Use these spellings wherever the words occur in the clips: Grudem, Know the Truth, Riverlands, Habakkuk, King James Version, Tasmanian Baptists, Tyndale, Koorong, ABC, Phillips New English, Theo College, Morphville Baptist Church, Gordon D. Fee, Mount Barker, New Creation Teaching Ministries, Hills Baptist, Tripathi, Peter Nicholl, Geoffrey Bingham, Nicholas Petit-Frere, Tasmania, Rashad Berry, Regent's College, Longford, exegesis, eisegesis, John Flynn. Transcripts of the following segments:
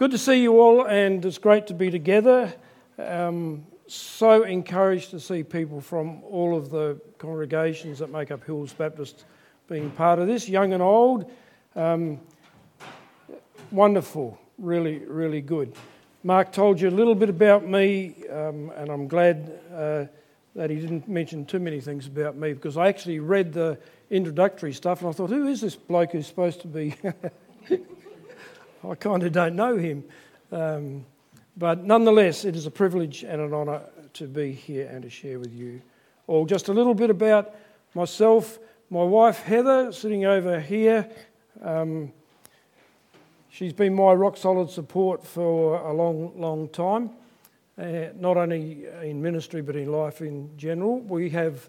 Good to see you all, and it's great to be together. So encouraged to see people from all of the congregations that make up Hills Baptist being part of this, young and old. Wonderful, really, really good. Mark told you a little bit about me, and I'm glad that he didn't mention too many things about me, because I actually read the introductory stuff and I thought, who is this bloke who's supposed to be? I kind of don't know him. But nonetheless, it is a privilege and an honour to be here and to share with you all. Just a little bit about myself. My wife, Heather, sitting over here, she's been my rock-solid support for a long, long time, not only in ministry but in life in general. We have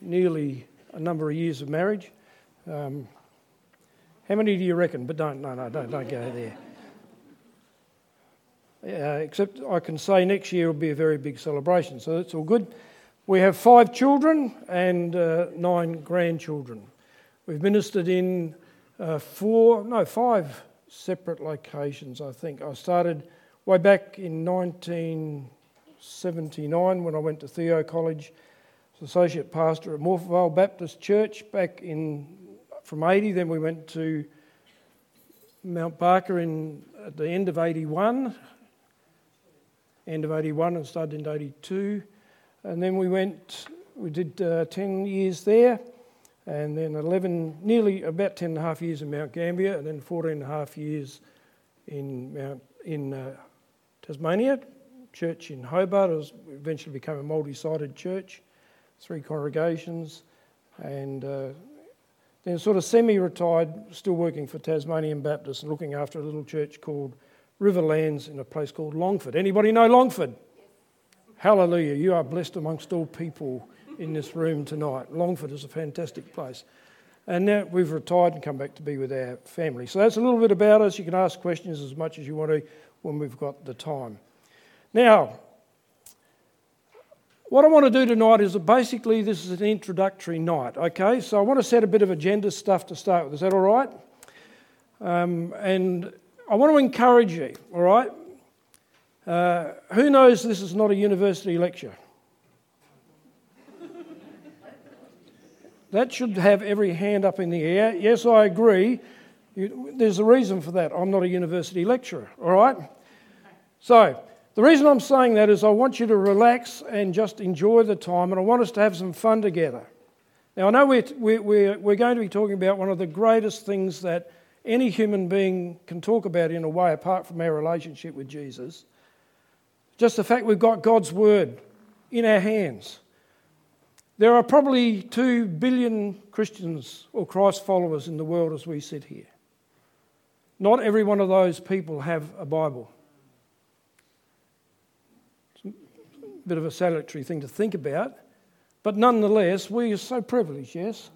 nearly a number of years of marriage. How many do you reckon? But don't go there. Except I can say next year will be a very big celebration, so that's all good. We have 5 children and 9 grandchildren. We've ministered in 5 separate locations, I think. I started way back in 1979 when I went to Theo College as associate pastor at Morphville Baptist Church back in from 80. Then we went to Mount Barker at the end of 81 and started in 82. And then we did 10 years there, and then 11, nearly about 10 and a half years in Mount Gambier, and then 14 and a half years in Tasmania, church in Hobart. It eventually became a multi-sided church, 3 congregations, and then sort of semi-retired, still working for Tasmanian Baptists and looking after a little church called Riverlands in a place called Longford. Anybody know Longford? Hallelujah, you are blessed amongst all people in this room tonight. Longford is a fantastic place. And now we've retired and come back to be with our family. So that's a little bit about us. You can ask questions as much as you want to when we've got the time. Now, what I want to do tonight is that basically this is an introductory night, okay? So I want to set a bit of agenda stuff to start with. Is that all right? And I want to encourage you, all right? Who knows this is not a university lecture? That should have every hand up in the air. Yes, I agree. There's a reason for that. I'm not a university lecturer, all right? So the reason I'm saying that is I want you to relax and just enjoy the time, and I want us to have some fun together. Now, I know we're going to be talking about one of the greatest things that any human being can talk about in a way apart from our relationship with Jesus. Just the fact we've got God's word in our hands. There are probably 2 billion Christians or Christ followers in the world as we sit here. Not every one of those people have a Bible. It's a bit of a salutary thing to think about, but nonetheless, we are so privileged, yes?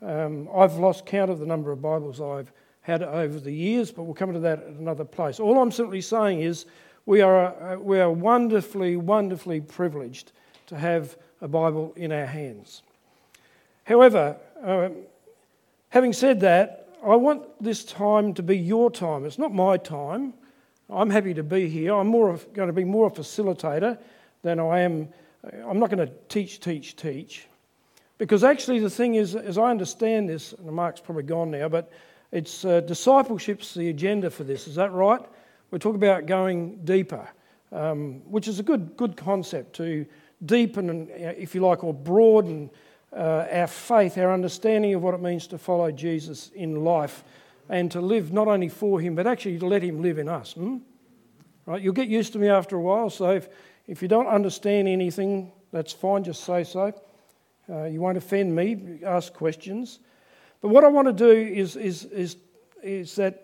I've lost count of the number of Bibles I've had over the years, but we'll come to that at another place. All I'm simply saying is we are wonderfully, wonderfully privileged to have a Bible in our hands. However, having said that, I want this time to be your time. It's not my time. I'm happy to be here. I'm going to be more a facilitator than I am. I'm not going to teach. Because actually the thing is, as I understand this, and Mark's probably gone now, but it's discipleship's the agenda for this. Is that right? We're talking about going deeper, which is a good concept, to deepen and, if you like, or broaden our faith, our understanding of what it means to follow Jesus in life and to live not only for him, but actually to let him live in us. Right? You'll get used to me after a while, so if you don't understand anything, that's fine, just say so. You won't offend me, ask questions. But what I want to do is that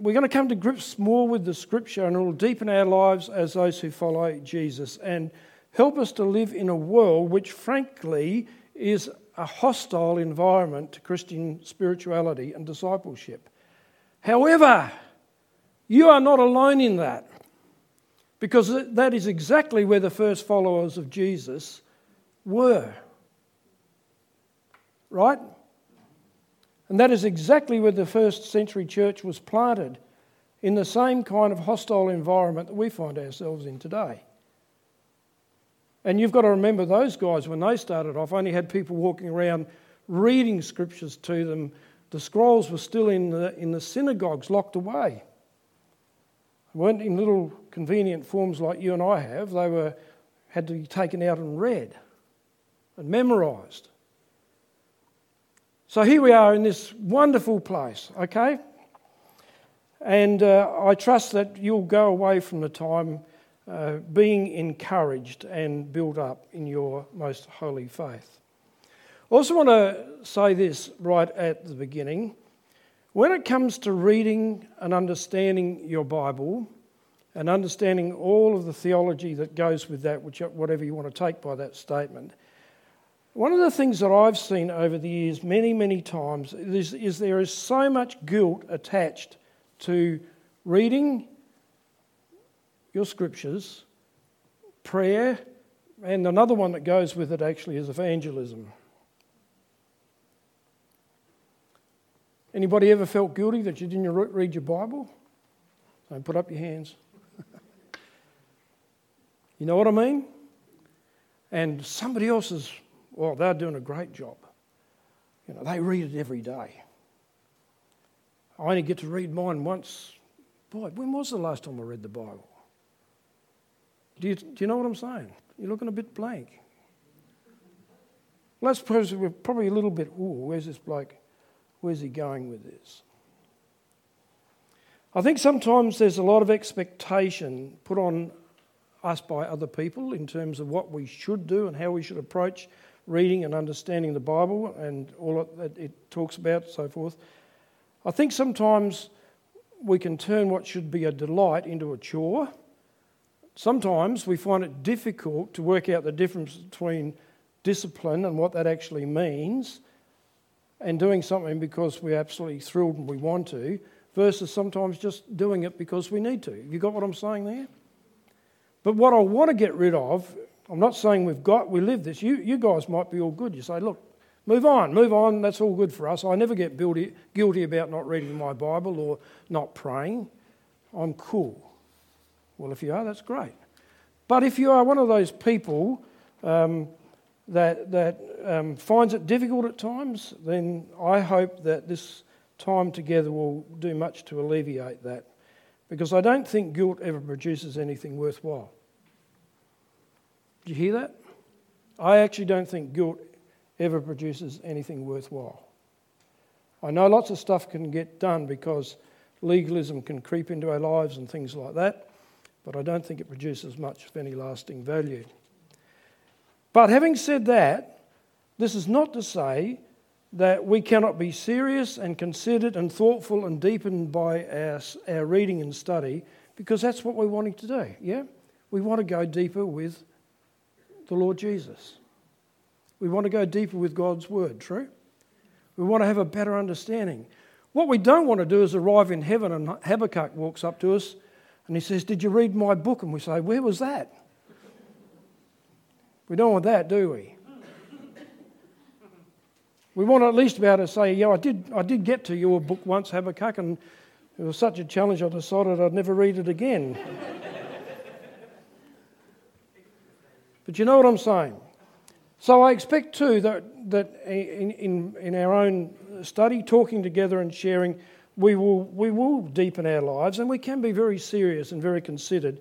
we're going to come to grips more with the Scripture, and it will deepen our lives as those who follow Jesus and help us to live in a world which, frankly, is a hostile environment to Christian spirituality and discipleship. However, you are not alone in that, because that is exactly where the first followers of Jesus were, right? And that is exactly where the first century church was planted, in the same kind of hostile environment that we find ourselves in today. And you've got to remember, those guys, when they started off, only had people walking around reading scriptures to them. The scrolls were still in the synagogues, locked away. They weren't in little convenient forms like you and I have. They had to be taken out and read and memorised. So here we are in this wonderful place, okay? And I trust that you'll go away from the time being encouraged and built up in your most holy faith. I also want to say this right at the beginning. When it comes to reading and understanding your Bible and understanding all of the theology that goes with that, whatever you want to take by that statement, one of the things that I've seen over the years many, many times is there is so much guilt attached to reading your scriptures, prayer, and another one that goes with it actually is evangelism. Anybody ever felt guilty that you didn't read your Bible? Don't put up your hands. You know what I mean? And somebody else's... well, they're doing a great job. You know, they read it every day. I only get to read mine once. Boy, when was the last time I read the Bible? Do you know what I'm saying? You're looking a bit blank. Let's suppose we're probably a little bit, ooh, where's this bloke? Where's he going with this? I think sometimes there's a lot of expectation put on us by other people in terms of what we should do and how we should approach reading and understanding the Bible and all that it talks about and so forth. I think sometimes we can turn what should be a delight into a chore. Sometimes we find it difficult to work out the difference between discipline and what that actually means and doing something because we're absolutely thrilled and we want to versus sometimes just doing it because we need to. You got what I'm saying there? But what I want to get rid of, I'm not saying we live this. You guys might be all good. You say, look, move on, that's all good for us. I never get guilty about not reading my Bible or not praying. I'm cool. Well, if you are, that's great. But if you are one of those people that finds it difficult at times, then I hope that this time together will do much to alleviate that, because I don't think guilt ever produces anything worthwhile. Did you hear that? I actually don't think guilt ever produces anything worthwhile. I know lots of stuff can get done because legalism can creep into our lives and things like that, but I don't think it produces much of any lasting value. But having said that, this is not to say that we cannot be serious and considered and thoughtful and deepened by our reading and study, because that's what we're wanting to do, yeah? We want to go deeper with the Lord Jesus. We want to go deeper with God's word, true? We want to have a better understanding. What we don't want to do is arrive in heaven and Habakkuk walks up to us and he says, did you read my book? And we say, where was that? We don't want that, do we? We want to at least be able to say, yeah, I did get to your book once, Habakkuk, and it was such a challenge I decided I'd never read it again. But you know what I'm saying. So I expect too that in our own study, talking together and sharing, we will deepen our lives, and we can be very serious and very considered.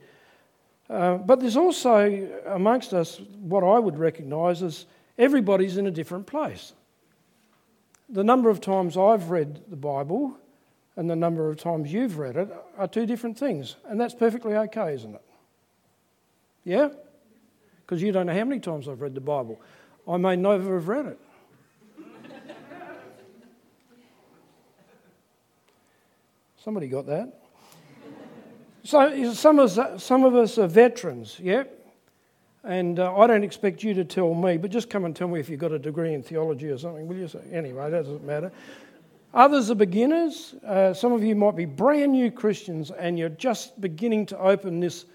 But there's also amongst us what I would recognise as everybody's in a different place. The number of times I've read the Bible and the number of times you've read it are two different things, and that's perfectly okay, isn't it? Yeah? Because you don't know how many times I've read the Bible. I may never have read it. Somebody got that? So some of us are veterans, yeah? And I don't expect you to tell me, but just come and tell me if you've got a degree in theology or something, will you? So anyway, that doesn't matter. Others are beginners. Some of you might be brand new Christians and you're just beginning to open this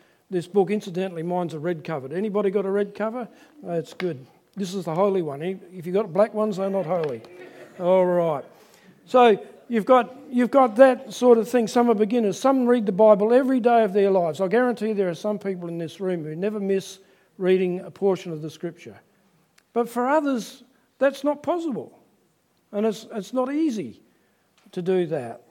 book. Incidentally, mine's a red cover. Anybody got a red cover? That's good. This is the holy one. If you've got black ones, they're not holy. All right. So you've got that sort of thing. Some are beginners. Some read the Bible every day of their lives. I guarantee there are some people in this room who never miss reading a portion of the Scripture. But for others, that's not possible. And it's not easy to do that.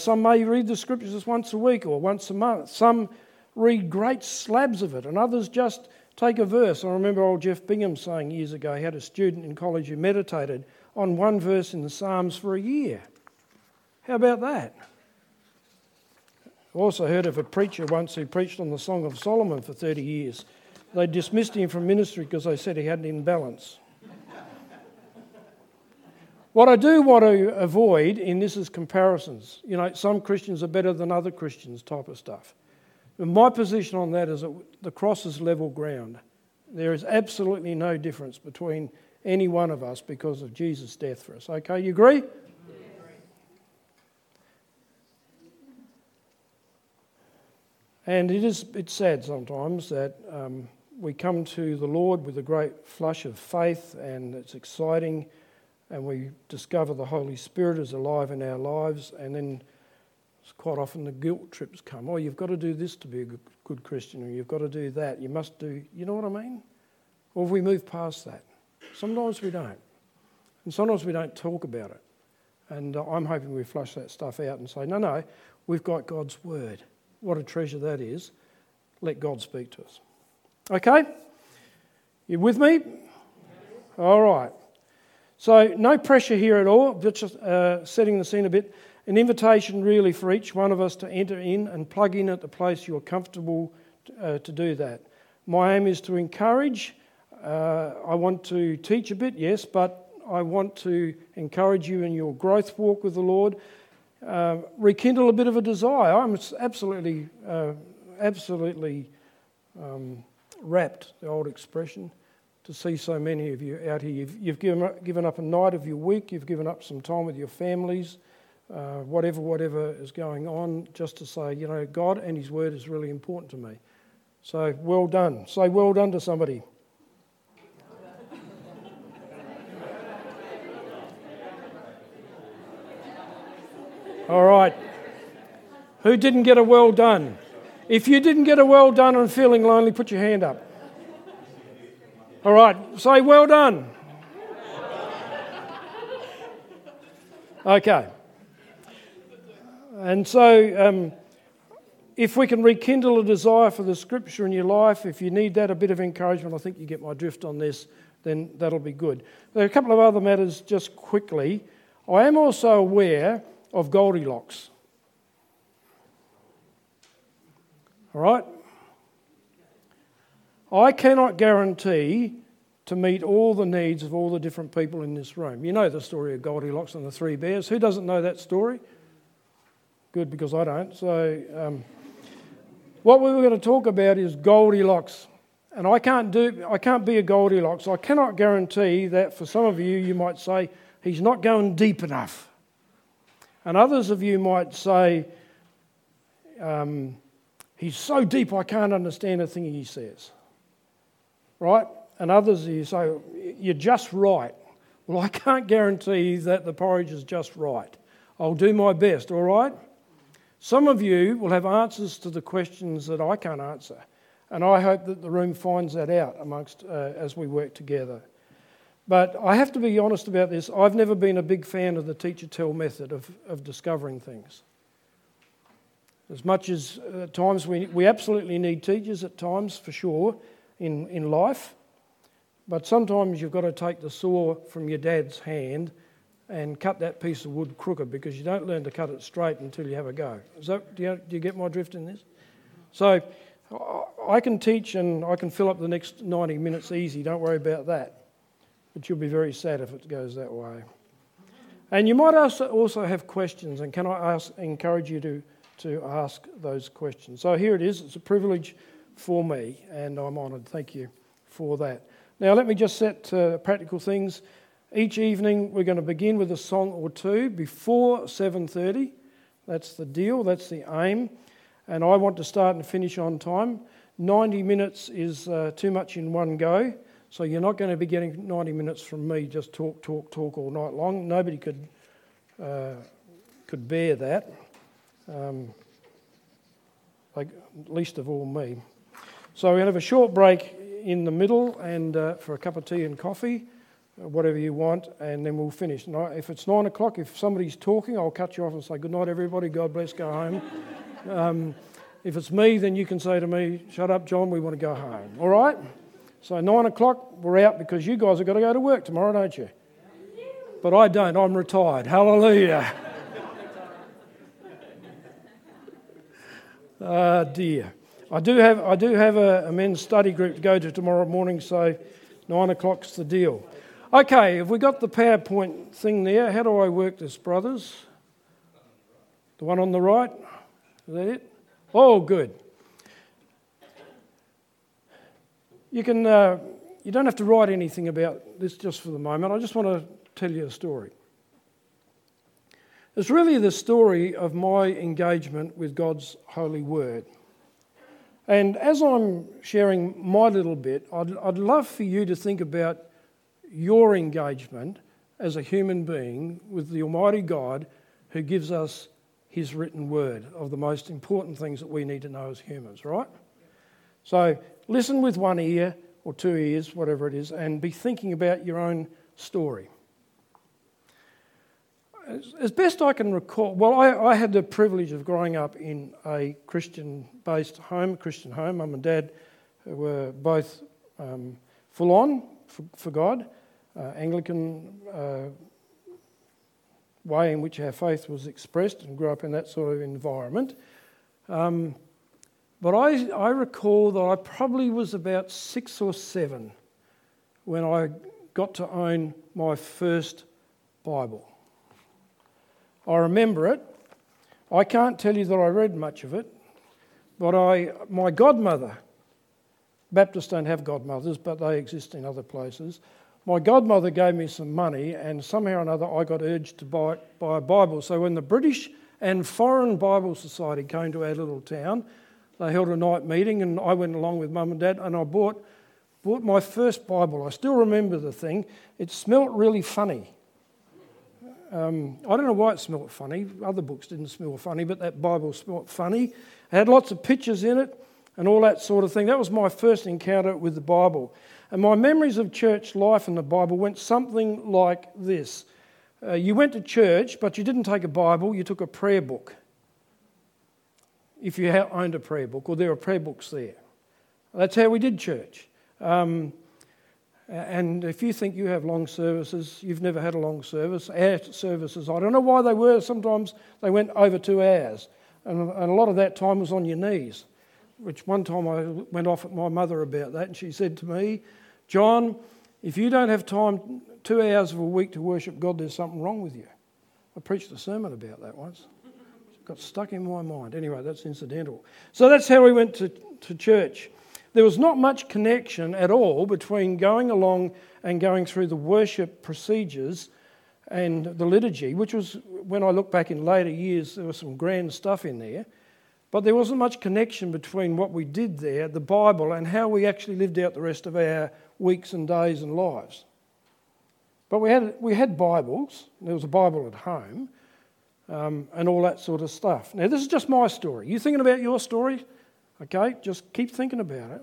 Some may read the Scriptures once a week or once a month. Some read great slabs of it, and others just take a verse. I remember old Geoff Bingham saying years ago he had a student in college who meditated on one verse in the Psalms for a year. How about that? I also heard of a preacher once who preached on the Song of Solomon for 30 years. They dismissed him from ministry because they said he had an imbalance. What I do want to avoid in this is comparisons. You know, some Christians are better than other Christians type of stuff. And my position on that is that the cross is level ground. There is absolutely no difference between any one of us because of Jesus' death for us. Okay, you agree? Yes. And it's sad sometimes that we come to the Lord with a great flush of faith, and it's exciting, and we discover the Holy Spirit is alive in our lives, and then quite often the guilt trips come. Oh, you've got to do this to be a good Christian, or you've got to do that. You must do, you know what I mean? Or have we moved past that? Sometimes we don't. And sometimes we don't talk about it. And I'm hoping we flush that stuff out and say, no, we've got God's word. What a treasure that is. Let God speak to us. Okay? You with me? All right. So no pressure here at all, just setting the scene a bit. An invitation really for each one of us to enter in and plug in at the place you're comfortable to do that. My aim is to encourage. I want to teach a bit, yes, but I want to encourage you in your growth walk with the Lord. Rekindle a bit of a desire. I'm absolutely rapt, the old expression, to see so many of you out here. You've given up a night of your week. You've given up some time with your families. Whatever is going on, just to say, you know, God and his word is really important to me. So well done. Say well done to somebody. All right. Who didn't get a well done? If you didn't get a well done and feeling lonely, put your hand up. All right. Say well done. Okay. And so if we can rekindle a desire for the Scripture in your life, if you need that, a bit of encouragement, I think you get my drift on this, then that'll be good. There are a couple of other matters just quickly. I am also aware of Goldilocks. All right? I cannot guarantee to meet all the needs of all the different people in this room. You know the story of Goldilocks and the Three Bears. Who doesn't know that story? Good, because I don't. So what we were going to talk about is Goldilocks. And I can't be a Goldilocks. I cannot guarantee that for some of you, you might say, he's not going deep enough. And others of you might say, he's so deep I can't understand a thing he says. Right? And others of you say, you're just right. Well, I can't guarantee that the porridge is just right. I'll do my best, all right? Some of you will have answers to the questions that I can't answer, and I hope that the room finds that out amongst as we work together. But I have to be honest about this. I've never been a big fan of the teacher-tell method of discovering things. As much as at times we absolutely need teachers at times, for sure, in life, but sometimes you've got to take the saw from your dad's hand and cut that piece of wood crooked, because you don't learn to cut it straight until you have a go. Do you get my drift in this? So I can teach and I can fill up the next 90 minutes easy. Don't worry about that. But you'll be very sad if it goes that way. And you might also have questions, and can I encourage you to ask those questions? So here it is. It's a privilege for me, and I'm honoured. Thank you for that. Now let me just set practical things. Each evening we're going to begin with a song or two before 7:30. That's the deal, that's the aim. And I want to start and finish on time. 90 minutes is too much in one go, so you're not going to be getting 90 minutes from me just talk all night long. Nobody could could bear that, like least of all me. So we're going to have a short break in the middle and for a cup of tea and coffee, whatever you want, and then we'll finish. If it's 9 o'clock, if somebody's talking, I'll cut you off and say, good night, everybody, God bless, go home. If it's me, then you can say to me, shut up, John, we want to go home. All right? So 9 o'clock, we're out because you guys have got to go to work tomorrow, don't you? But I don't. I'm retired. Hallelujah. Dear. I do have a men's study group to go to tomorrow morning, so 9 o'clock's the deal. Okay, have we got the PowerPoint thing there? How do I work this, brothers? The one on the right? Is that it? Oh, good. You can. You don't have to write anything about this just for the moment. I just want to tell you a story. It's really the story of my engagement with God's holy word. And as I'm sharing my little bit, I'd love for you to think about your engagement as a human being with the Almighty God who gives us his written word of the most important things that we need to know as humans, right? So listen with one ear or two ears, whatever it is, and be thinking about your own story. As best I can recall, well, I had the privilege of growing up in a Christian-based home, Christian home. Mum and Dad were both full-on for God, Anglican way in which our faith was expressed, and grew up in that sort of environment. But I recall that I probably was about 6 or 7 when I got to own my first Bible. I remember it. I can't tell you that I read much of it, but my godmother, Baptists don't have godmothers, but they exist in other places. My godmother gave me some money, and somehow or another I got urged to buy a Bible. So when the British and Foreign Bible Society came to our little town, they held a night meeting, and I went along with Mum and Dad, and I bought my first Bible. I still remember the thing. It smelt really funny. I don't know why it smelled funny. Other books didn't smell funny, but that Bible smelled funny. It had lots of pictures in it and all that sort of thing. That was my first encounter with the Bible. And my memories of church life and the Bible went something like this. You went to church, but you didn't take a Bible, you took a prayer book. If you owned a prayer book, or there were prayer books there. That's how we did church. And if you think you have long services, you've never had a long service. Our services, I don't know why they were. Sometimes they went over 2 hours. And a lot of that time was on your knees, which one time I went off at my mother about that. And she said to me, John, if you don't have time 2 hours of a week to worship God, there's something wrong with you. I preached a sermon about that once. It got stuck in my mind. Anyway, that's incidental. So that's how we went to church. There was not much connection at all between going along and going through the worship procedures and the liturgy, which was, when I look back in later years, there was some grand stuff in there. But there wasn't much connection between what we did there, the Bible, and how we actually lived out the rest of our weeks and days and lives. But we had Bibles. There was a Bible at home, and all that sort of stuff. Now, this is just my story. You thinking about your story? Okay, just keep thinking about it.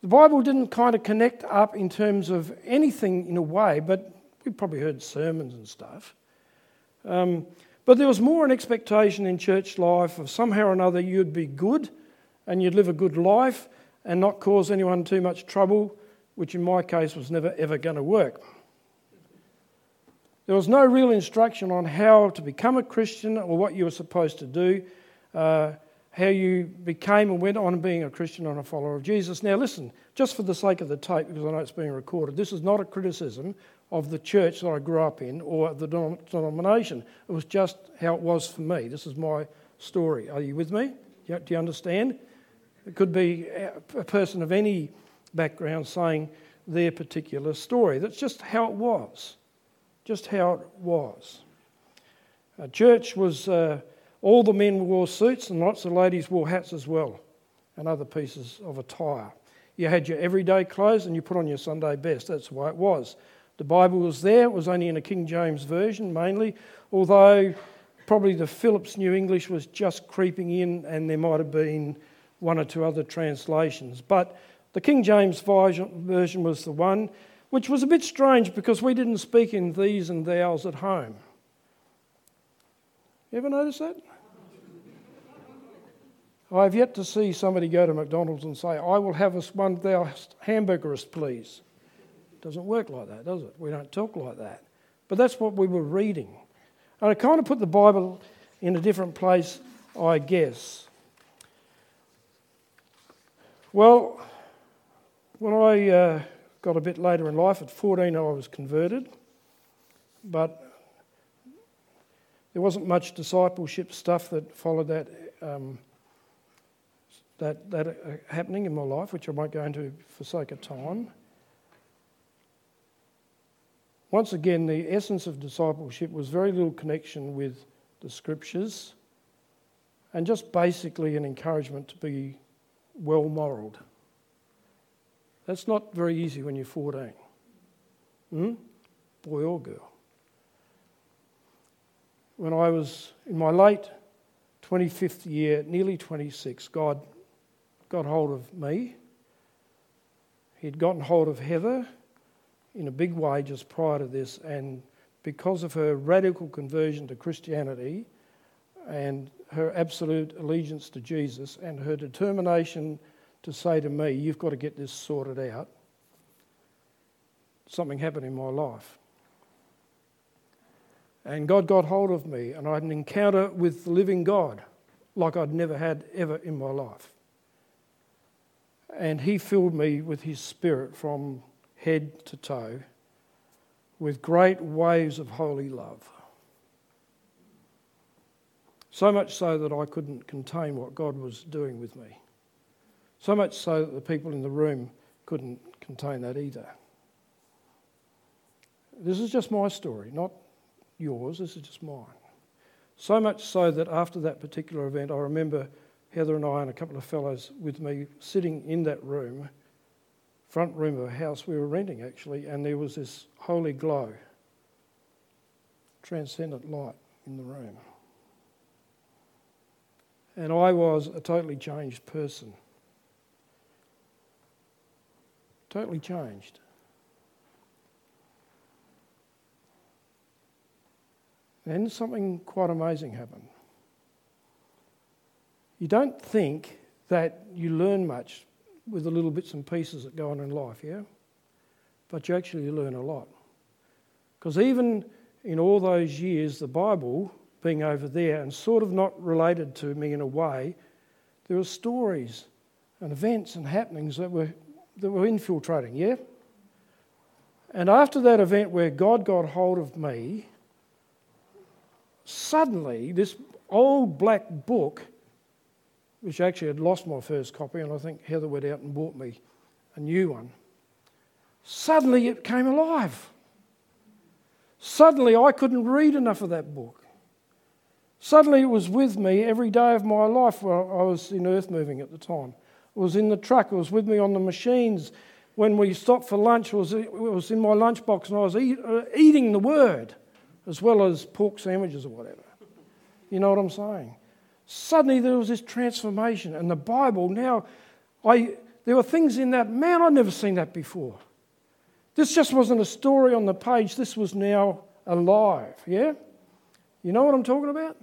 The Bible didn't kind of connect up in terms of anything in a way, but we probably heard sermons and stuff. But there was more an expectation in church life of somehow or another you'd be good and you'd live a good life and not cause anyone too much trouble, which in my case was never ever going to work. There was no real instruction on how to become a Christian or what you were supposed to do. How you became and went on being a Christian and a follower of Jesus. Now listen, just for the sake of the tape, because I know it's being recorded, this is not a criticism of the church that I grew up in or the denomination. It was just how it was for me. This is my story. Are you with me? Do you understand? It could be a person of any background saying their particular story. That's just how it was. Just how it was. A church was... all the men wore suits and lots of ladies wore hats as well and other pieces of attire. You had your everyday clothes and you put on your Sunday best. That's the way it was. The Bible was there. It was only in a King James Version mainly, although probably the Phillips New English was just creeping in, and there might have been one or two other translations. But the King James Version was the one, which was a bit strange because we didn't speak in these and thous at home. You ever notice that? I've yet to see somebody go to McDonald's and say, I will have us one thou hamburgerist, please. It doesn't work like that, does it? We don't talk like that. But that's what we were reading. And I kind of put the Bible in a different place, I guess. Well, when I got a bit later in life, at 14 I was converted, but there wasn't much discipleship stuff that followed that happening in my life, which I won't go into for sake of time. Once again, the essence of discipleship was very little connection with the scriptures and just basically an encouragement to be well-moralled. That's not very easy when you're 14. Boy or girl. When I was in my late 25th year, nearly 26, God got hold of me. He'd gotten hold of Heather in a big way just prior to this, and because of her radical conversion to Christianity and her absolute allegiance to Jesus and her determination to say to me, you've got to get this sorted out, something happened in my life. And God got hold of me, and I had an encounter with the living God like I'd never had ever in my life. And he filled me with his spirit from head to toe with great waves of holy love. So much so that I couldn't contain what God was doing with me. So much so that the people in the room couldn't contain that either. This is just my story, not yours, this is just mine. So much so that after that particular event, I remember Heather and I and a couple of fellows with me sitting in that room, front room of a house we were renting actually, and there was this holy glow, transcendent light in the room. And I was a totally changed person. Totally changed. Then something quite amazing happened. You don't think that you learn much with the little bits and pieces that go on in life, yeah? But you actually learn a lot. Because even in all those years, the Bible being over there and sort of not related to me in a way, there were stories and events and happenings that were infiltrating, yeah? And after that event where God got hold of me, suddenly this old black book, which actually had lost my first copy, and I think Heather went out and bought me a new one, suddenly it came alive. Suddenly I couldn't read enough of that book. Suddenly it was with me every day of my life where I was in earth moving at the time. It was in the truck, it was with me on the machines. When we stopped for lunch, it was in my lunchbox, and I was eating the word, as well as pork sandwiches or whatever. You know what I'm saying? Suddenly there was this transformation, and the Bible now, there were things in that, man, I'd never seen that before. This just wasn't a story on the page, this was now alive, yeah? You know what I'm talking about?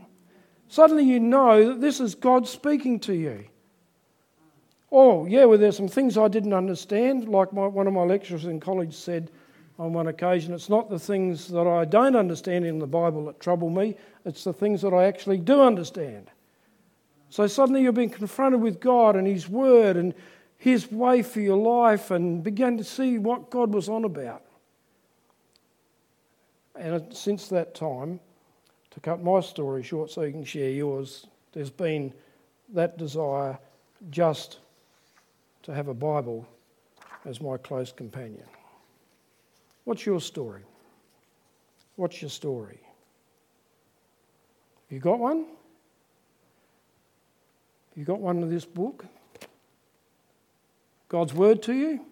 Suddenly you know that this is God speaking to you. Oh, yeah, well, there's some things I didn't understand. Like one of my lecturers in college said on one occasion, it's not the things that I don't understand in the Bible that trouble me, it's the things that I actually do understand. So suddenly you're being confronted with God and his word and his way for your life, and began to see what God was on about. And since that time, to cut my story short so you can share yours, there's been that desire just to have a Bible as my close companion. What's your story? What's your story? You got one? You got one of this book? God's word to you?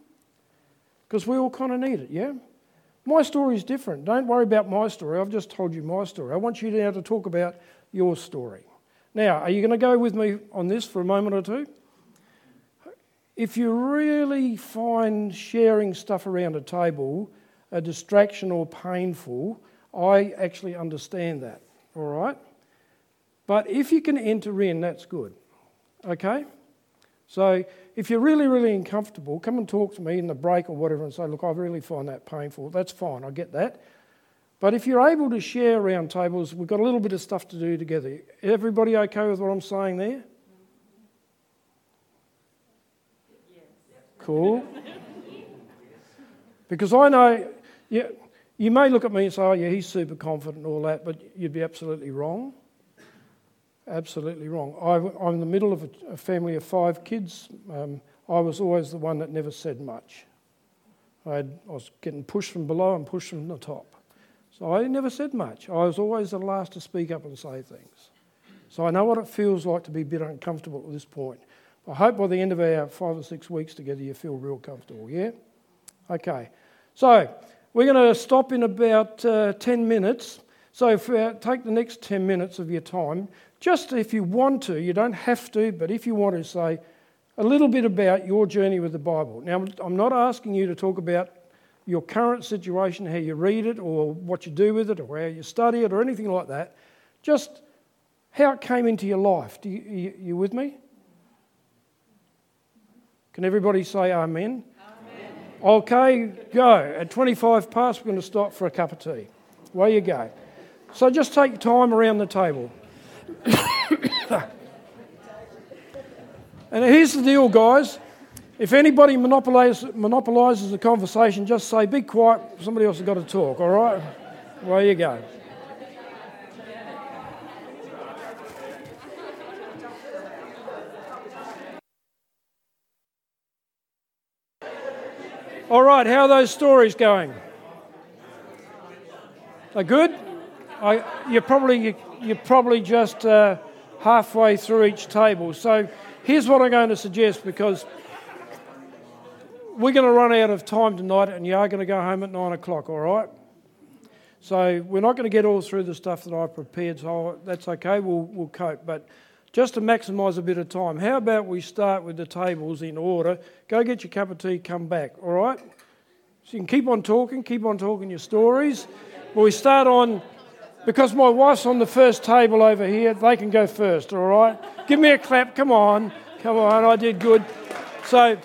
Because we all kind of need it, yeah? My story is different. Don't worry about my story. I've just told you my story. I want you now to talk about your story. Now, are you going to go with me on this for a moment or two? If you really find sharing stuff around a table a distraction or painful, I actually understand that, all right? But if you can enter in, that's good, okay? So if you're really, really uncomfortable, come and talk to me in the break or whatever and say, look, I really find that painful. That's fine, I get that. But if you're able to share around tables, we've got a little bit of stuff to do together. Everybody okay with what I'm saying there? Cool. Because I know, yeah, you may look at me and say, oh yeah, he's super confident and all that, but you'd be absolutely wrong. Absolutely wrong. I'm in the middle of a family of 5 kids. I was always the one that never said much. I was getting pushed from below and pushed from the top. So I never said much. I was always the last to speak up and say things. So I know what it feels like to be a bit uncomfortable at this point. I hope by the end of our 5 or 6 weeks together you feel real comfortable, yeah? Okay. So we're going to stop in about 10 minutes. So take the next 10 minutes of your time. Just if you want to, you don't have to, but if you want to, say a little bit about your journey with the Bible. Now, I'm not asking you to talk about your current situation, how you read it or what you do with it or how you study it or anything like that. Just how it came into your life. Are you with me? Can everybody say amen? Amen. Okay, go. At 25 past, we're going to stop for a cup of tea. Away you go. So just take time around the table. And here's the deal, guys. If anybody monopolises the conversation, just say, be quiet, somebody else has got to talk, all right? Away you go. All right, how are those stories going? They're good? You're probably just halfway through each table. So here's what I'm going to suggest, because we're going to run out of time tonight and you are going to go home at 9 o'clock, all right? So we're not going to get all through the stuff that I've prepared, so that's okay, we'll cope. But just to maximise a bit of time, how about we start with the tables in order? Go get your cup of tea, come back, all right? So you can keep on talking your stories. But we start on, because my wife's on the first table over here, they can go first, all right? Give me a clap, come on, I did good. So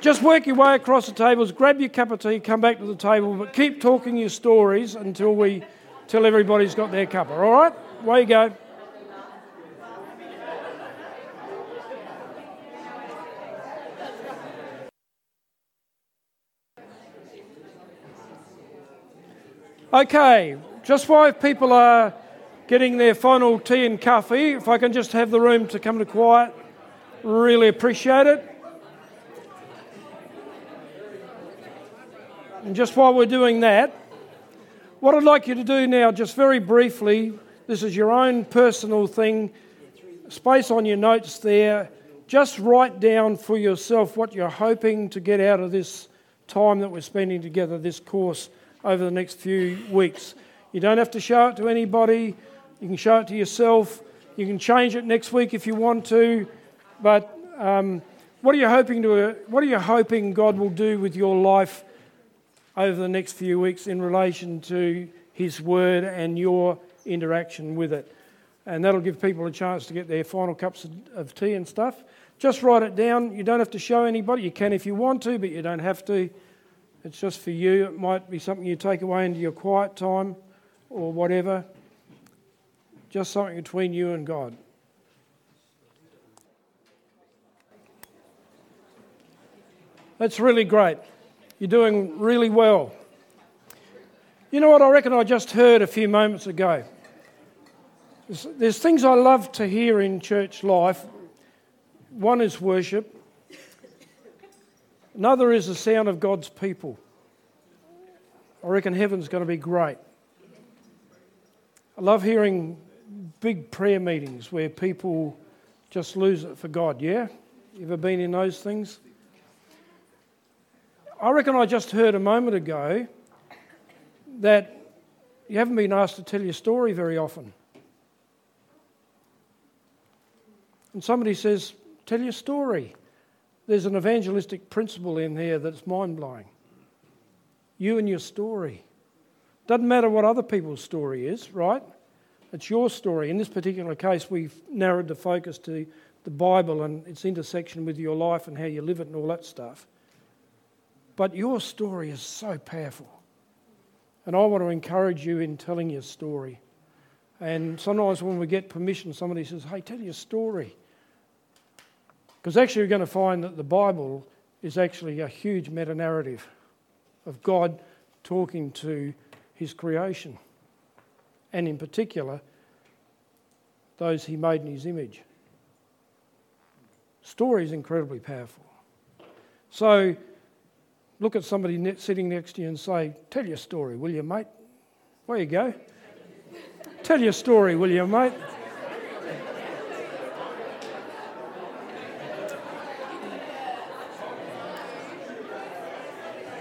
just work your way across the tables, grab your cup of tea, come back to the table, but keep talking your stories until everybody's got their cuppa, all right? Away you go. Okay, just while people are getting their final tea and coffee, if I can just have the room to come to quiet, really appreciate it. And just while we're doing that, what I'd like you to do now, just very briefly, this is your own personal thing, space on your notes there, just write down for yourself what you're hoping to get out of this time that we're spending together, this course, over the next few weeks. You don't have to show it to anybody. You can show it to yourself. You can change it next week if you want to. But what are you hoping God will do with your life over the next few weeks in relation to His Word and your interaction with it? And that'll give people a chance to get their final cups of tea and stuff. Just write it down. You don't have to show anybody. You can if you want to, but you don't have to. It's just for you. It might be something you take away into your quiet time or whatever. Just something between you and God. That's really great. You're doing really well. You know what I reckon I just heard a few moments ago? There's things I love to hear in church life. One is worship. Another is the sound of God's people. I reckon heaven's going to be great. I love hearing big prayer meetings where people just lose it for God, yeah? You ever been in those things? I reckon I just heard a moment ago that you haven't been asked to tell your story very often. And somebody says, tell your story. There's an evangelistic principle in here that's mind-blowing. You and your story. Doesn't matter what other people's story is, right? It's your story. In this particular case, we've narrowed the focus to the Bible and its intersection with your life and how you live it and all that stuff. But your story is so powerful. And I want to encourage you in telling your story. And sometimes when we get permission, somebody says, hey, tell your story. Because actually you're going to find that the Bible is actually a huge meta-narrative of God talking to his creation. And in particular, those he made in his image. Story is incredibly powerful. So look at somebody sitting next to you and say, tell your story, will you, mate? Where you go? Tell your story, will you, mate?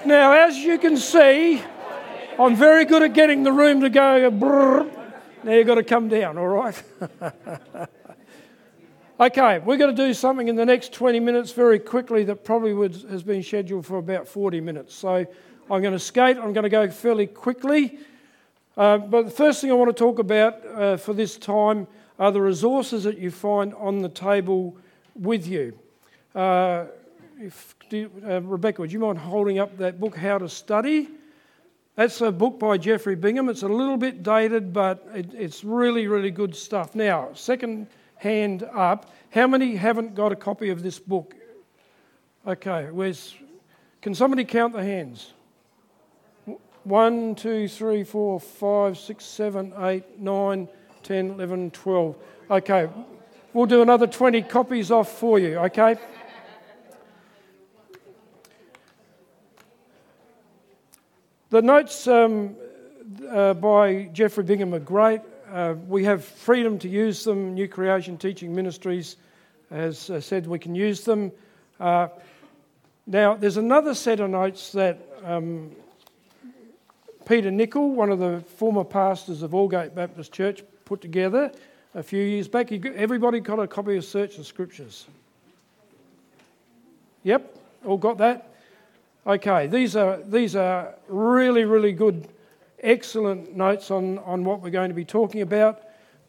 Now, as you can see, I'm very good at getting the room to go, brrr. Now you've got to come down, all right? Okay, we're going to do something in the next 20 minutes very quickly that probably has been scheduled for about 40 minutes. So I'm going to skate, I'm going to go fairly quickly. But the first thing I want to talk about for this time are the resources that you find on the table with you. Rebecca, would you mind holding up that book, How to Study? That's a book by Geoffrey Bingham. It's a little bit dated, but it's really, really good stuff. Now, second hand up. How many haven't got a copy of this book? Okay, can somebody count the hands? 1, 2, 3, 4, 5, 6, 7, 8, 9, 10, 11, 12. Okay, we'll do another 20 copies off for you, okay? The notes by Geoffrey Bingham are great. We have freedom to use them. New Creation Teaching Ministries has said we can use them. Now, there's another set of notes that Peter Nicholl, one of the former pastors of Allgate Baptist Church, put together a few years back. Everybody got a copy of Search the Scriptures. Yep, all got that? Okay, these are really, really good, excellent notes on what we're going to be talking about.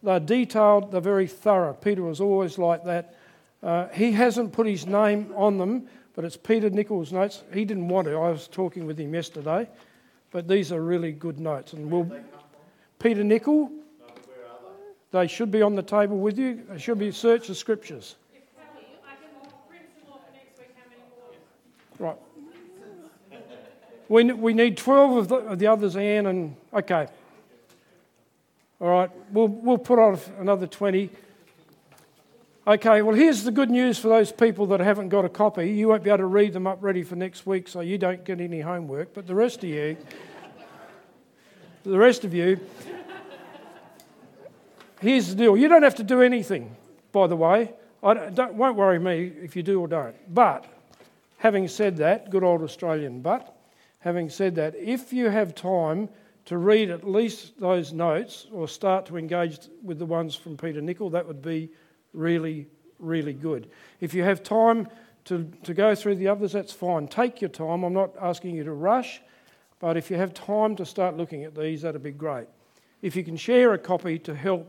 They're detailed, they're very thorough. Peter was always like that. He hasn't put his name on them, but it's Peter Nicholl's notes. He didn't want to. I was talking with him yesterday. But these are really good notes. And Peter Nicholl, no, where are they? They should be on the table with you. They should be Search the Scriptures. I can print some more for next week. How many more? Right. We need 12 of the others, Anne, and okay. All right, we'll put on another 20. Okay, well, here's the good news for those people that haven't got a copy. You won't be able to read them up ready for next week, so you don't get any homework. But the rest of you, here's the deal. You don't have to do anything, by the way. Won't worry me if you do or don't. But having said that, good old Australian but, having said that, if you have time to read at least those notes or start to engage with the ones from Peter Nicholl, that would be really, really good. If you have time to go through the others, that's fine. Take your time. I'm not asking you to rush, but if you have time to start looking at these, that'd be great. If you can share a copy to help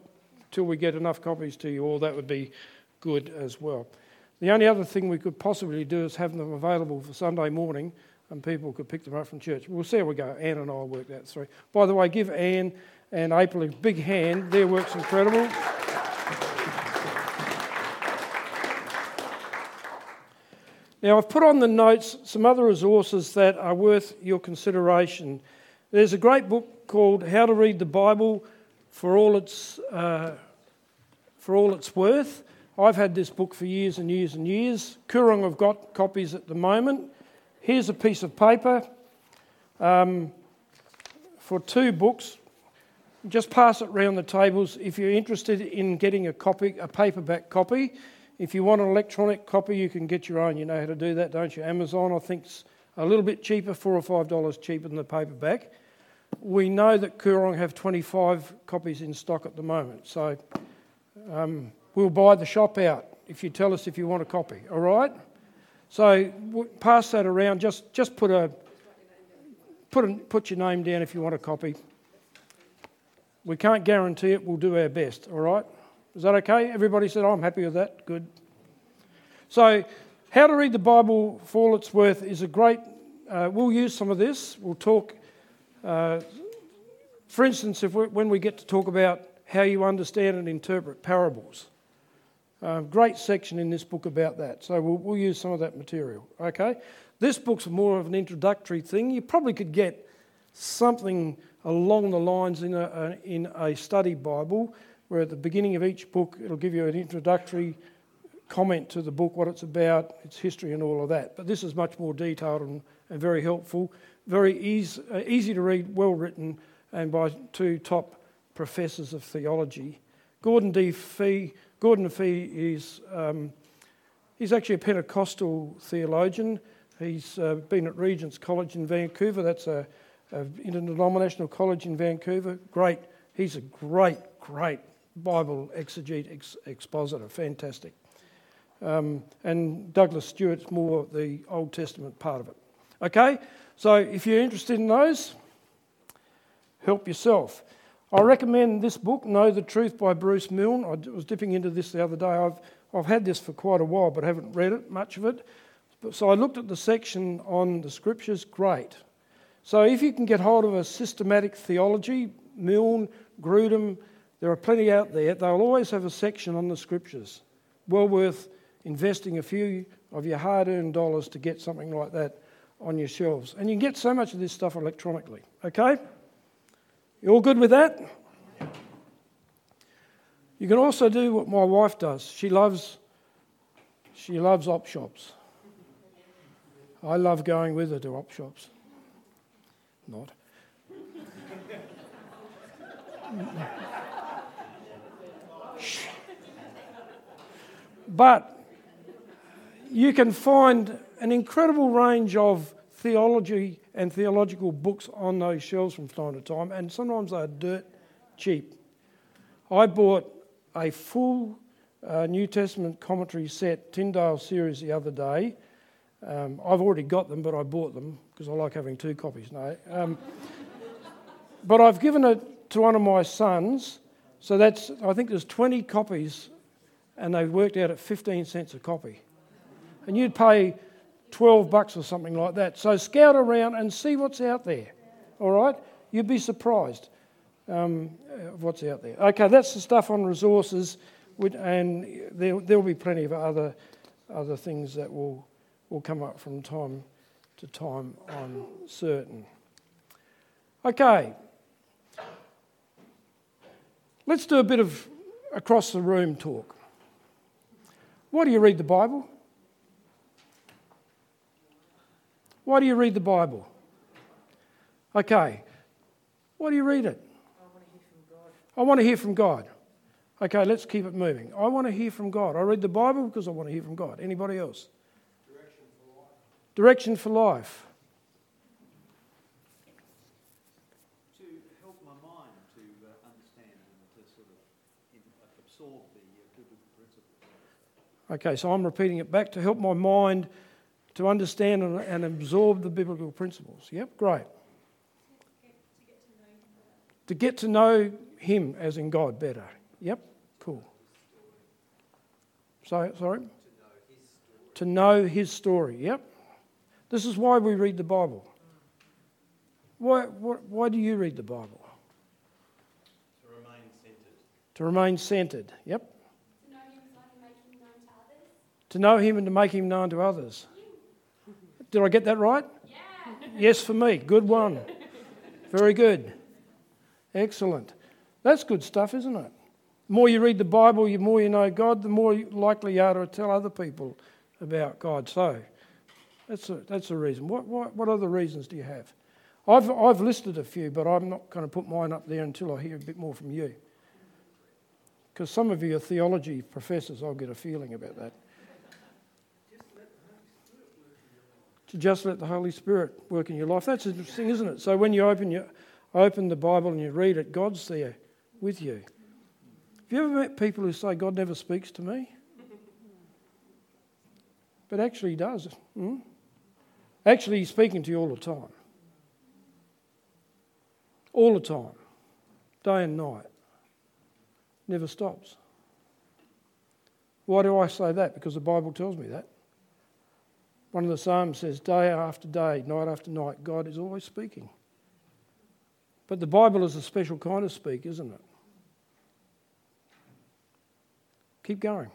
till we get enough copies to you all, that would be good as well. The only other thing we could possibly do is have them available for Sunday morning and people could pick them up from church. We'll see how we go. Anne and I will work that through. By the way, give Anne and April a big hand. Their work's incredible. Now, I've put on the notes some other resources that are worth your consideration. There's a great book called How to Read the Bible for all its worth. I've had this book for years and years and years. Koorong have got copies at the moment. Here's a piece of paper for two books. Just pass it round the tables. If you're interested in getting a copy, a paperback copy. If you want an electronic copy, you can get your own. You know how to do that, don't you? Amazon, I think, is a little bit cheaper, $4 or $5 cheaper than the paperback. We know that Koorong have 25 copies in stock at the moment, so we'll buy the shop out if you tell us if you want a copy, all right? So we'll pass that around. Just put your name down if you want a copy. We can't guarantee it. We'll do our best, all right? Is that okay? Everybody said, oh, I'm happy with that. Good. So How to Read the Bible for All Its Worth is a great... we'll use some of this. We'll talk... for instance, when we get to talk about how you understand and interpret parables. Great section in this book about that. So we'll use some of that material, okay? This book's more of an introductory thing. You probably could get something along the lines in a study Bible, where at the beginning of each book it'll give you an introductory comment to the book, what it's about, its history and all of that. But this is much more detailed and very helpful, very easy to read, well written, and by two top professors of theology. Gordon D. Fee is he's actually a Pentecostal theologian. He's been at Regent's College in Vancouver. That's a interdenominational college in Vancouver. Great. He's a great Bible exegete, expositor. Fantastic. And Douglas Stewart's more the Old Testament part of it. Okay? So if you're interested in those, help yourself. I recommend this book, Know the Truth by Bruce Milne. I was dipping into this the other day. I've had this for quite a while, but I haven't read it, much of it. So I looked at the section on the scriptures. Great. So if you can get hold of a systematic theology, Milne, Grudem, there are plenty out there. They'll always have a section on the scriptures. Well worth investing a few of your hard-earned dollars to get something like that on your shelves. And you can get so much of this stuff electronically, okay? You all good with that? You can also do what my wife does. She loves op shops. I love going with her to op shops. Not. But you can find an incredible range of theology and theological books on those shelves from time to time, and sometimes they're dirt cheap. I bought a full New Testament commentary set, Tyndale series, the other day. I've already got them, but I bought them because I like having two copies. No, but I've given it to one of my sons, so that's, I think there's 20 copies, and they've worked out at 15 cents a copy. And you'd pay $12 or something like that. So scout around and see what's out there, all right? You'd be surprised of what's out there. Okay, that's the stuff on resources, and there'll be plenty of other things that will come up from time to time, I'm certain. Okay. Let's do a bit of across the room talk. Why do you read the Bible? Why do you read the Bible? Okay. Why do you read it? I want to hear from God. I want to hear from God. Okay, let's keep it moving. I want to hear from God. I read the Bible because I want to hear from God. Anybody else? Direction for life. To help my mind to understand and to sort of absorb the biblical principles. Okay, so I'm repeating it back. To help my mind to understand and absorb the biblical principles. Yep, great. To get to know Him as in God better. Yep, cool. Sorry? To know His story. Yep. This is why we read the Bible. Why do you read the Bible? To remain centred. To remain centred, yep. To know Him and to make Him known to others. To know Him and to make Him known to others. Did I get that right? Yeah. Yes for me. Good one. Very good. Excellent. That's good stuff, isn't it? The more you read the Bible, the more you know God, the more likely you are to tell other people about God. So... That's a reason. What other reasons do you have? I've listed a few, but I'm not going to put mine up there until I hear a bit more from you. Because some of you are theology professors, I'll get a feeling about that. To just let the Holy Spirit work in your life. That's interesting, isn't it? So when you open your open the Bible and you read it, God's there with you. Have you ever met people who say, God never speaks to me? But actually he does. Hmm? Actually he's speaking to you all the time. All the time. Day and night. Never stops. Why do I say that? Because the Bible tells me that. One of the Psalms says, day after day, night after night, God is always speaking. But the Bible is a special kind of speak, isn't it? Keep going.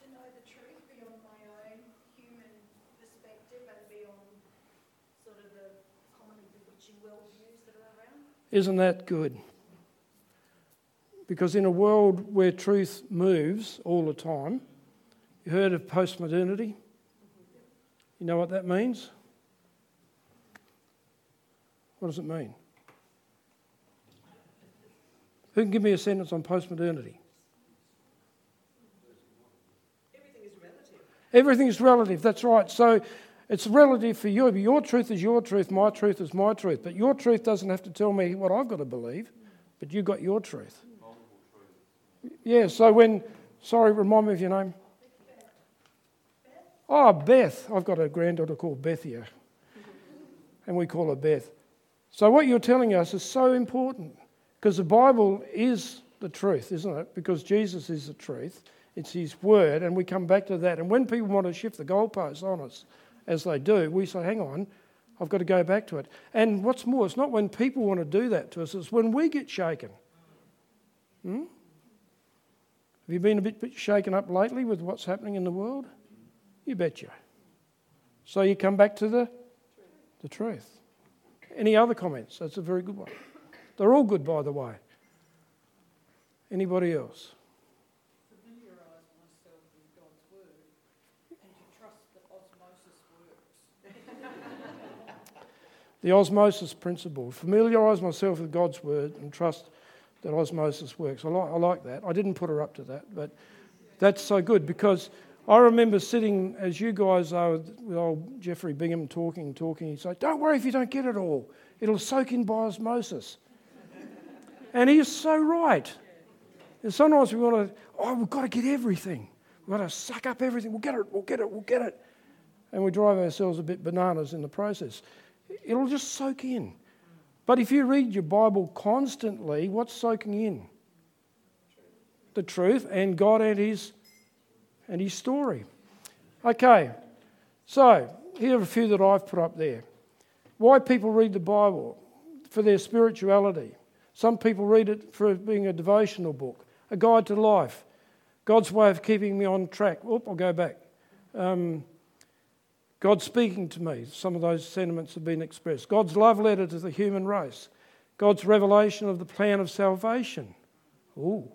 To know the truth beyond my own human perspective and beyond sort of the commonly bewitching worldviews that are around. Isn't that good? Because in a world where truth moves all the time, you heard of postmodernity? You know what that means? What does it mean? Who can give me a sentence on postmodernity? Everything is relative. Everything is relative, that's right. So it's relative for you. Your truth is your truth, my truth is my truth. But your truth doesn't have to tell me what I've got to believe, but you've got your truth. Yeah, so when... Sorry, remind me of your name. Oh, Beth. I've got a granddaughter called Beth here. And we call her Beth. So what you're telling us is so important because the Bible is the truth, isn't it? Because Jesus is the truth. It's his word, and we come back to that. And when people want to shift the goalposts on us, as they do, we say, hang on, I've got to go back to it. And what's more, it's not when people want to do that to us, it's when we get shaken. Hmm? Have you been a bit shaken up lately with what's happening in the world? You betcha. So you come back to the truth. Any other comments? That's a very good one. They're all good, by the way. Anybody else? Familiarise myself with God's word and to trust that osmosis works. The osmosis principle. Familiarise myself with God's word and trust that osmosis works. I like that. I didn't put her up to that, but that's so good because I remember sitting, as you guys are, with old Geoffrey Bingham talking. He'd say, don't worry if you don't get it all. It'll soak in by osmosis. And he is so right. And sometimes we want to, we've got to get everything. We've got to suck up everything. We'll get it. And we drive ourselves a bit bananas in the process. It'll just soak in. But if you read your Bible constantly, what's soaking in? The truth and God and his story. Okay, so here are a few that I've put up there. Why people read the Bible? For their spirituality. Some people read it for being a devotional book, a guide to life, God's way of keeping me on track. I'll go back. God speaking to me. Some of those sentiments have been expressed. God's love letter to the human race. God's revelation of the plan of salvation. Ooh,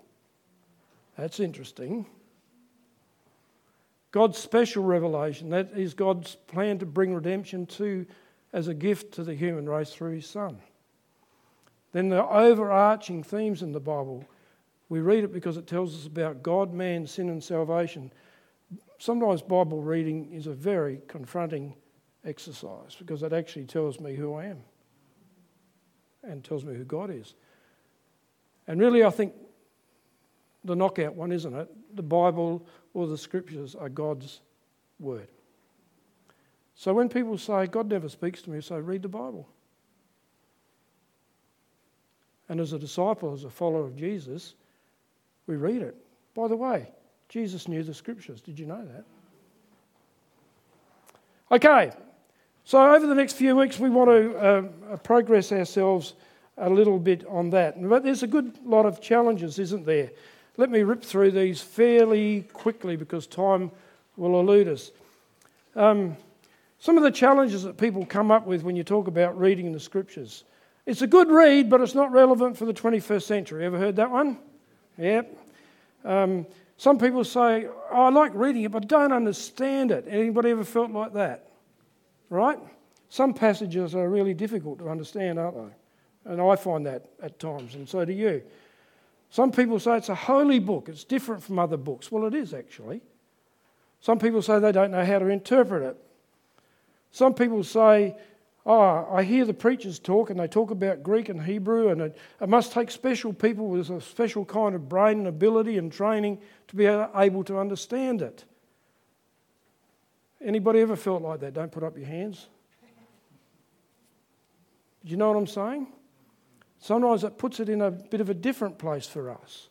that's interesting. God's special revelation, that is God's plan to bring redemption to as a gift to the human race through his Son. Then the overarching themes in the Bible, we read it because it tells us about God, man, sin and salvation. Sometimes Bible reading is a very confronting exercise because it actually tells me who I am and tells me who God is. And really I think the knockout one, isn't it? The Bible or the scriptures are God's word. So when people say, God never speaks to me, say, read the Bible. And as a disciple, as a follower of Jesus, we read it. By the way, Jesus knew the scriptures. Did you know that? Okay, so over the next few weeks, we want to progress ourselves a little bit on that. But there's a good lot of challenges, isn't there? Let me rip through these fairly quickly because time will elude us. Some of the challenges that people come up with when you talk about reading the scriptures. It's a good read, but it's not relevant for the 21st century. Ever heard that one? Yep. Some people say, I like reading it, but I don't understand it. Anybody ever felt like that? Right? Some passages are really difficult to understand, aren't they? And I find that at times, and so do you. Some people say it's a holy book, it's different from other books. Well, it is actually. Some people say they don't know how to interpret it. Some people say, oh, I hear the preachers talk and they talk about Greek and Hebrew, and it must take special people with a special kind of brain and ability and training to be able to understand it. Anybody ever felt like that? Don't put up your hands. Do you know what I'm saying? Sometimes it puts it in a bit of a different place for us.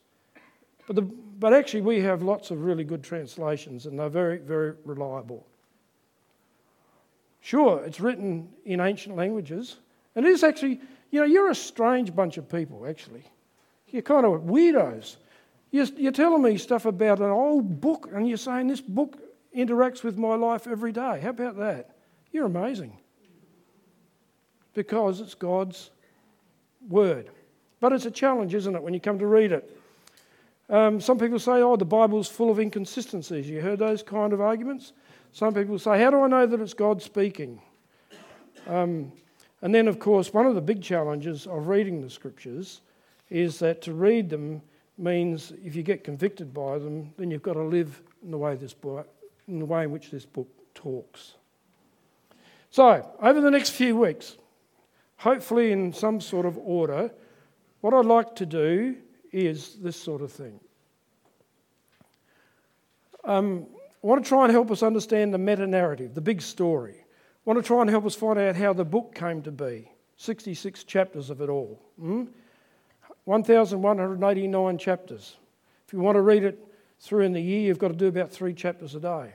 But actually we have lots of really good translations and they're very, very reliable. Sure, it's written in ancient languages. And it is actually, you know, you're a strange bunch of people, actually. You're kind of weirdos. You're telling me stuff about an old book and you're saying this book interacts with my life every day. How about that? You're amazing. Because it's God's word. But it's a challenge, isn't it, when you come to read it? Some people say, oh, the Bible's full of inconsistencies. You heard those kind of arguments? Some people say, how do I know that it's God speaking? And then, of course, one of the big challenges of reading the Scriptures is that to read them means if you get convicted by them, then you've got to live in the way in which this book talks. So, over the next few weeks, hopefully in some sort of order, what I'd like to do is this sort of thing. I want to try and help us understand the meta-narrative, the big story. I want to try and help us find out how the book came to be, 66 chapters of it all. 1,189 chapters. If you want to read it through in the year, you've got to do about 3 chapters a day.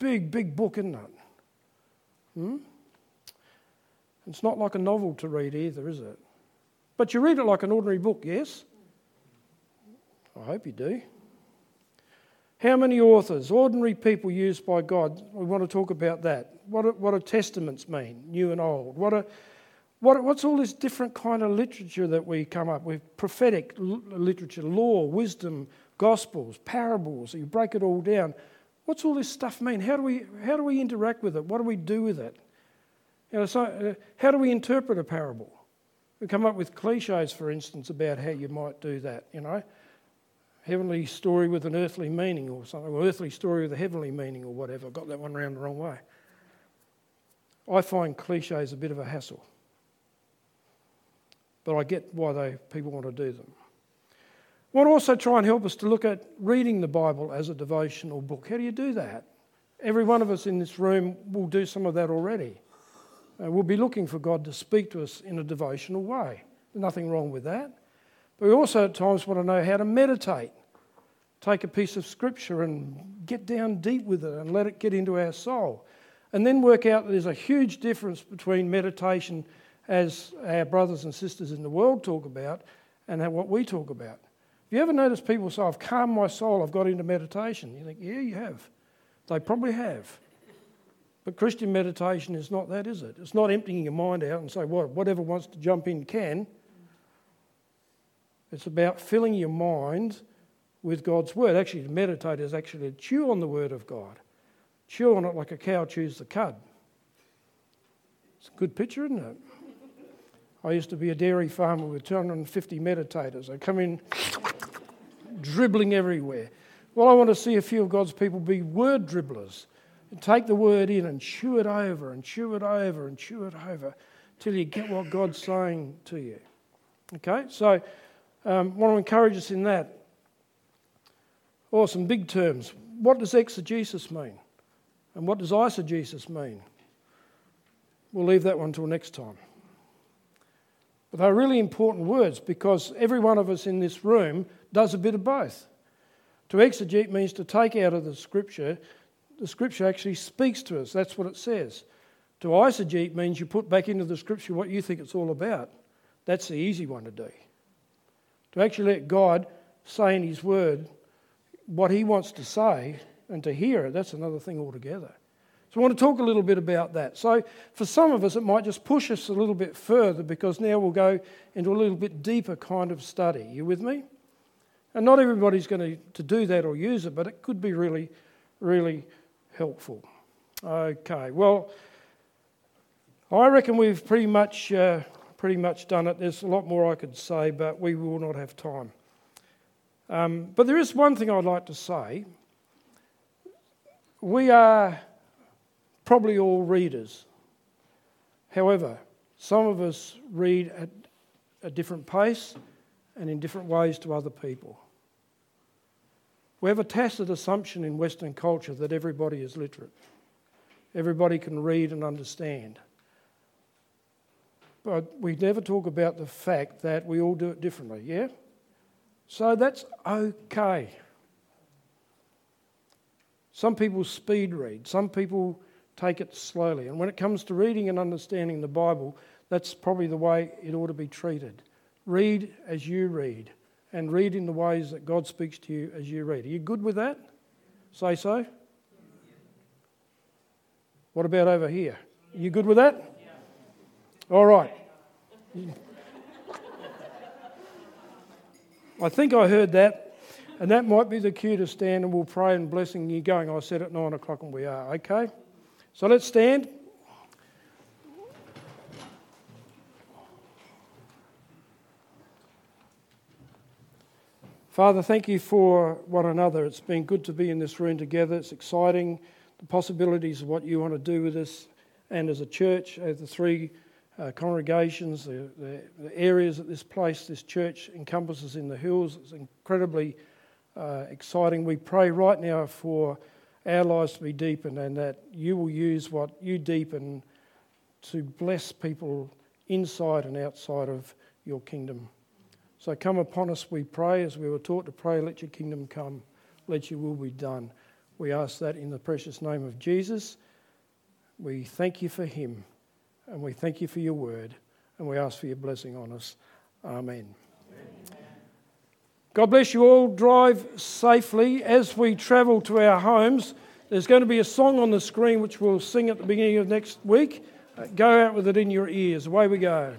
Big, big book, isn't it? It's not like a novel to read either, is it? But you read it like an ordinary book, yes? I hope you do. How many authors, ordinary people used by God? We want to talk about that. What do testaments mean, new and old? What's all this different kind of literature that we come up with? Prophetic literature, law, wisdom, gospels, parables. You break it all down. What's all this stuff mean? How do we interact with it? What do we do with it? You know, so how do we interpret a parable? We come up with cliches, for instance, about how you might do that, you know. Heavenly story with an earthly meaning or something, or earthly story with a heavenly meaning or whatever. I got that one round the wrong way. I find cliches a bit of a hassle. But I get why people want to do them. I want to also try and help us to look at reading the Bible as a devotional book. How do you do that? Every one of us in this room will do some of that already. We'll be looking for God to speak to us in a devotional way. There's nothing wrong with that. But we also at times want to know how to meditate. Take a piece of scripture and get down deep with it and let it get into our soul. And then work out that there's a huge difference between meditation, as our brothers and sisters in the world talk about, and what we talk about. Have you ever noticed people say, I've calmed my soul, I've got into meditation? You think, yeah, you have. They probably have. But Christian meditation is not that, is it? It's not emptying your mind out and say, well, whatever wants to jump in can. It's about filling your mind with God's word. Actually, to meditate is actually to chew on the word of God. Chew on it like a cow chews the cud. It's a good picture, isn't it? I used to be a dairy farmer with 250 meditators. They come in dribbling everywhere. Well, I want to see a few of God's people be word dribblers. Take the word in and chew it over and chew it over and chew it over till you get what God's saying to you. Okay, so I want to encourage us in that. Some big terms. What does exegesis mean? And what does eisegesis mean? We'll leave that one till next time. But they're really important words because every one of us in this room does a bit of both. To exegete means to take out of the scripture. The scripture actually speaks to us. That's what it says. To eisegete means you put back into the scripture what you think it's all about. That's the easy one to do. To actually let God say in his word what he wants to say and to hear it, that's another thing altogether. So I want to talk a little bit about that. So for some of us, it might just push us a little bit further because now we'll go into a little bit deeper kind of study. You with me? And not everybody's going to do that or use it, but it could be really, really helpful. Okay, well, I reckon we've pretty much done it. There's a lot more I could say, but we will not have time. But there is one thing I'd like to say. We are probably all readers. However, some of us read at a different pace and in different ways to other people. We have a tacit assumption in Western culture that everybody is literate. Everybody can read and understand. But we never talk about the fact that we all do it differently, yeah? So that's okay. Some people speed read, some people take it slowly. And when it comes to reading and understanding the Bible, that's probably the way it ought to be treated. Read as you read, and read in the ways that God speaks to you as you read. Are you good with that? Say so? What about over here? Are you good with that? All right. I think I heard that, and that might be the cue to stand, and we'll pray and blessing you going. I said at 9 o'clock, and we are, okay? So let's stand. Father, thank you for one another. It's been good to be in this room together. It's exciting, the possibilities of what you want to do with us and as a church, as the three congregations, the areas that this church encompasses in the hills. It's incredibly exciting. We pray right now for our lives to be deepened and that you will use what you deepen to bless people inside and outside of your kingdom. So come upon us, we pray, as we were taught to pray, let your kingdom come, let your will be done. We ask that in the precious name of Jesus. We thank you for him, and we thank you for your word, and we ask for your blessing on us. Amen. Amen. God bless you all. Drive safely. As we travel to our homes, there's going to be a song on the screen which we'll sing at the beginning of next week. Go out with it in your ears. Away we go.